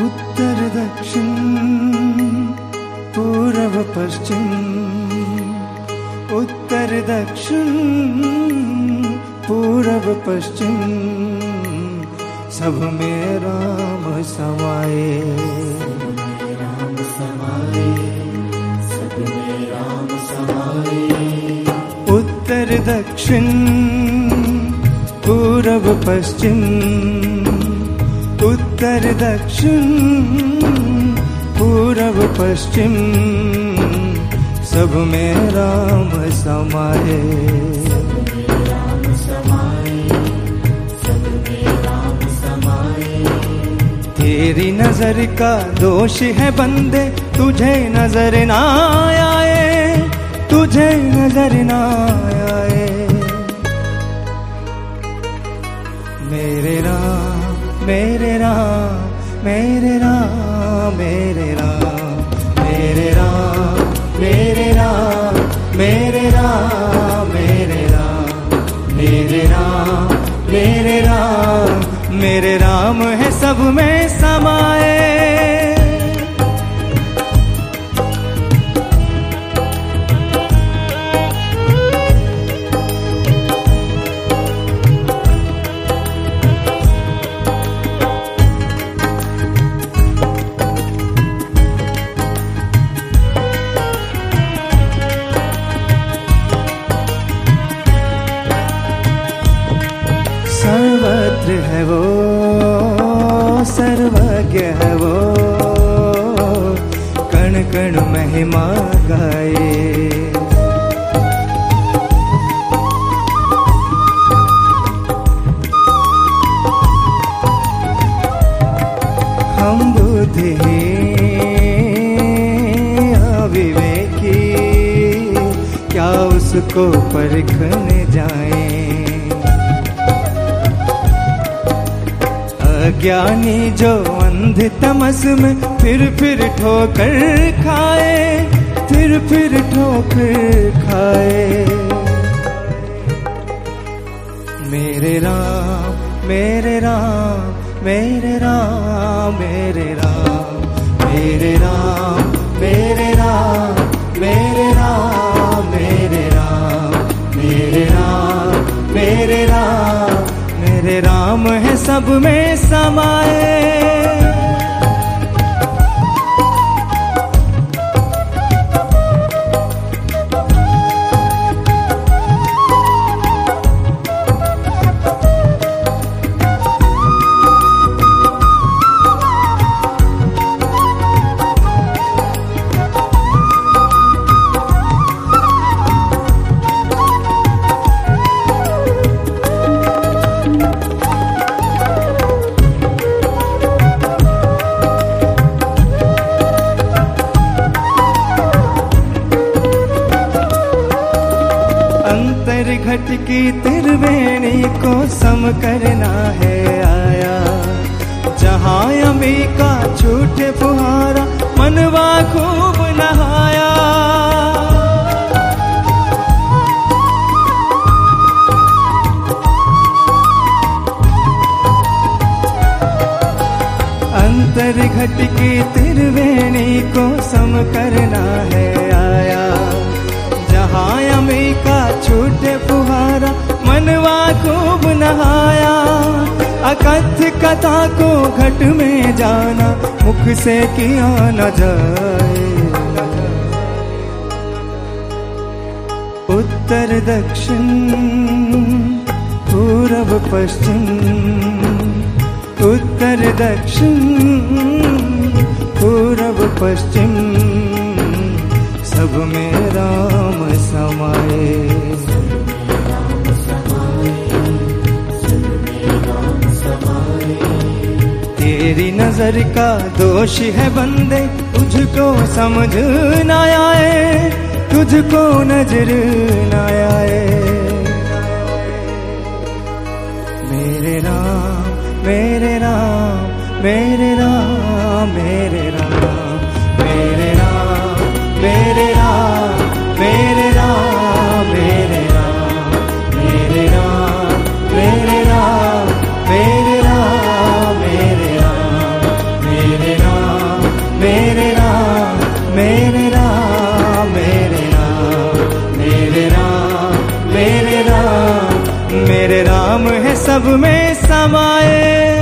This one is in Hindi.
उत्तर दक्षिण पूर्व पश्चिम, उत्तर दक्षिण पूर्व पश्चिम, सब में राम समाये, राम समाये, सब में राम समाये। उत्तर दक्षिण पूर्व पश्चिम, उत्तर दक्षिण पूर्व पश्चिम, सब में राम समाये, राम समाये, सब में राम समाये। तेरी नजर का दोष है बंदे, तुझे नजर ना आए, तुझे नजर ना आए। मेरे राम, मेरे राम, मेरे राम, मेरे राम, मेरे राम, मेरे राम, मेरे राम, मेरे राम, मेरे राम, मेरे राम, मेरे राम है सब में समाये। सर्वत्र है वो, सर्वज्ञ है वो, कण कण महिमा गाए। हम बुद्धिहीन अविवेकी क्या उसको परखने जाएं। अज्ञानी जो अंध तमस में फिर ठोकर खाए, फिर ठोकर खाए। मेरे राम, मेरे राम, मेरे राम, मेरे राम, मेरे राम, मेरे राम, मेरे राम, मेरे राम, मेरे राम, मेरे राम, मेरे राम है सब में समाये। घट की त्रिवेणी को सम करना है आया, जहाँ यमी का झूठे फुहारा मनवा खूब नहाया। अंतर घट की त्रिवेणी को सम करना है आया, जहाँ यमी का झूठे फुहारा मनवा खूब नहाया। अकथ्य कथा को घट में जाना मुख से किया न जाए। उत्तर दक्षिण पूर्व पश्चिम, उत्तर दक्षिण पूर्व पश्चिम, सब में राम समाये, राम समाये। तेरी नजर का दोष है बंदे, तुझको समझ ना आए, तुझको नजर ना आए। मेरे राम, मेरे राम, मेरे राम, मेरे राम, मेरे राम, मेरे राम, मेरे राम, मेरे राम, मेरे राम, मेरे राम, मेरे राम, मेरे राम, मेरे सब में समाए।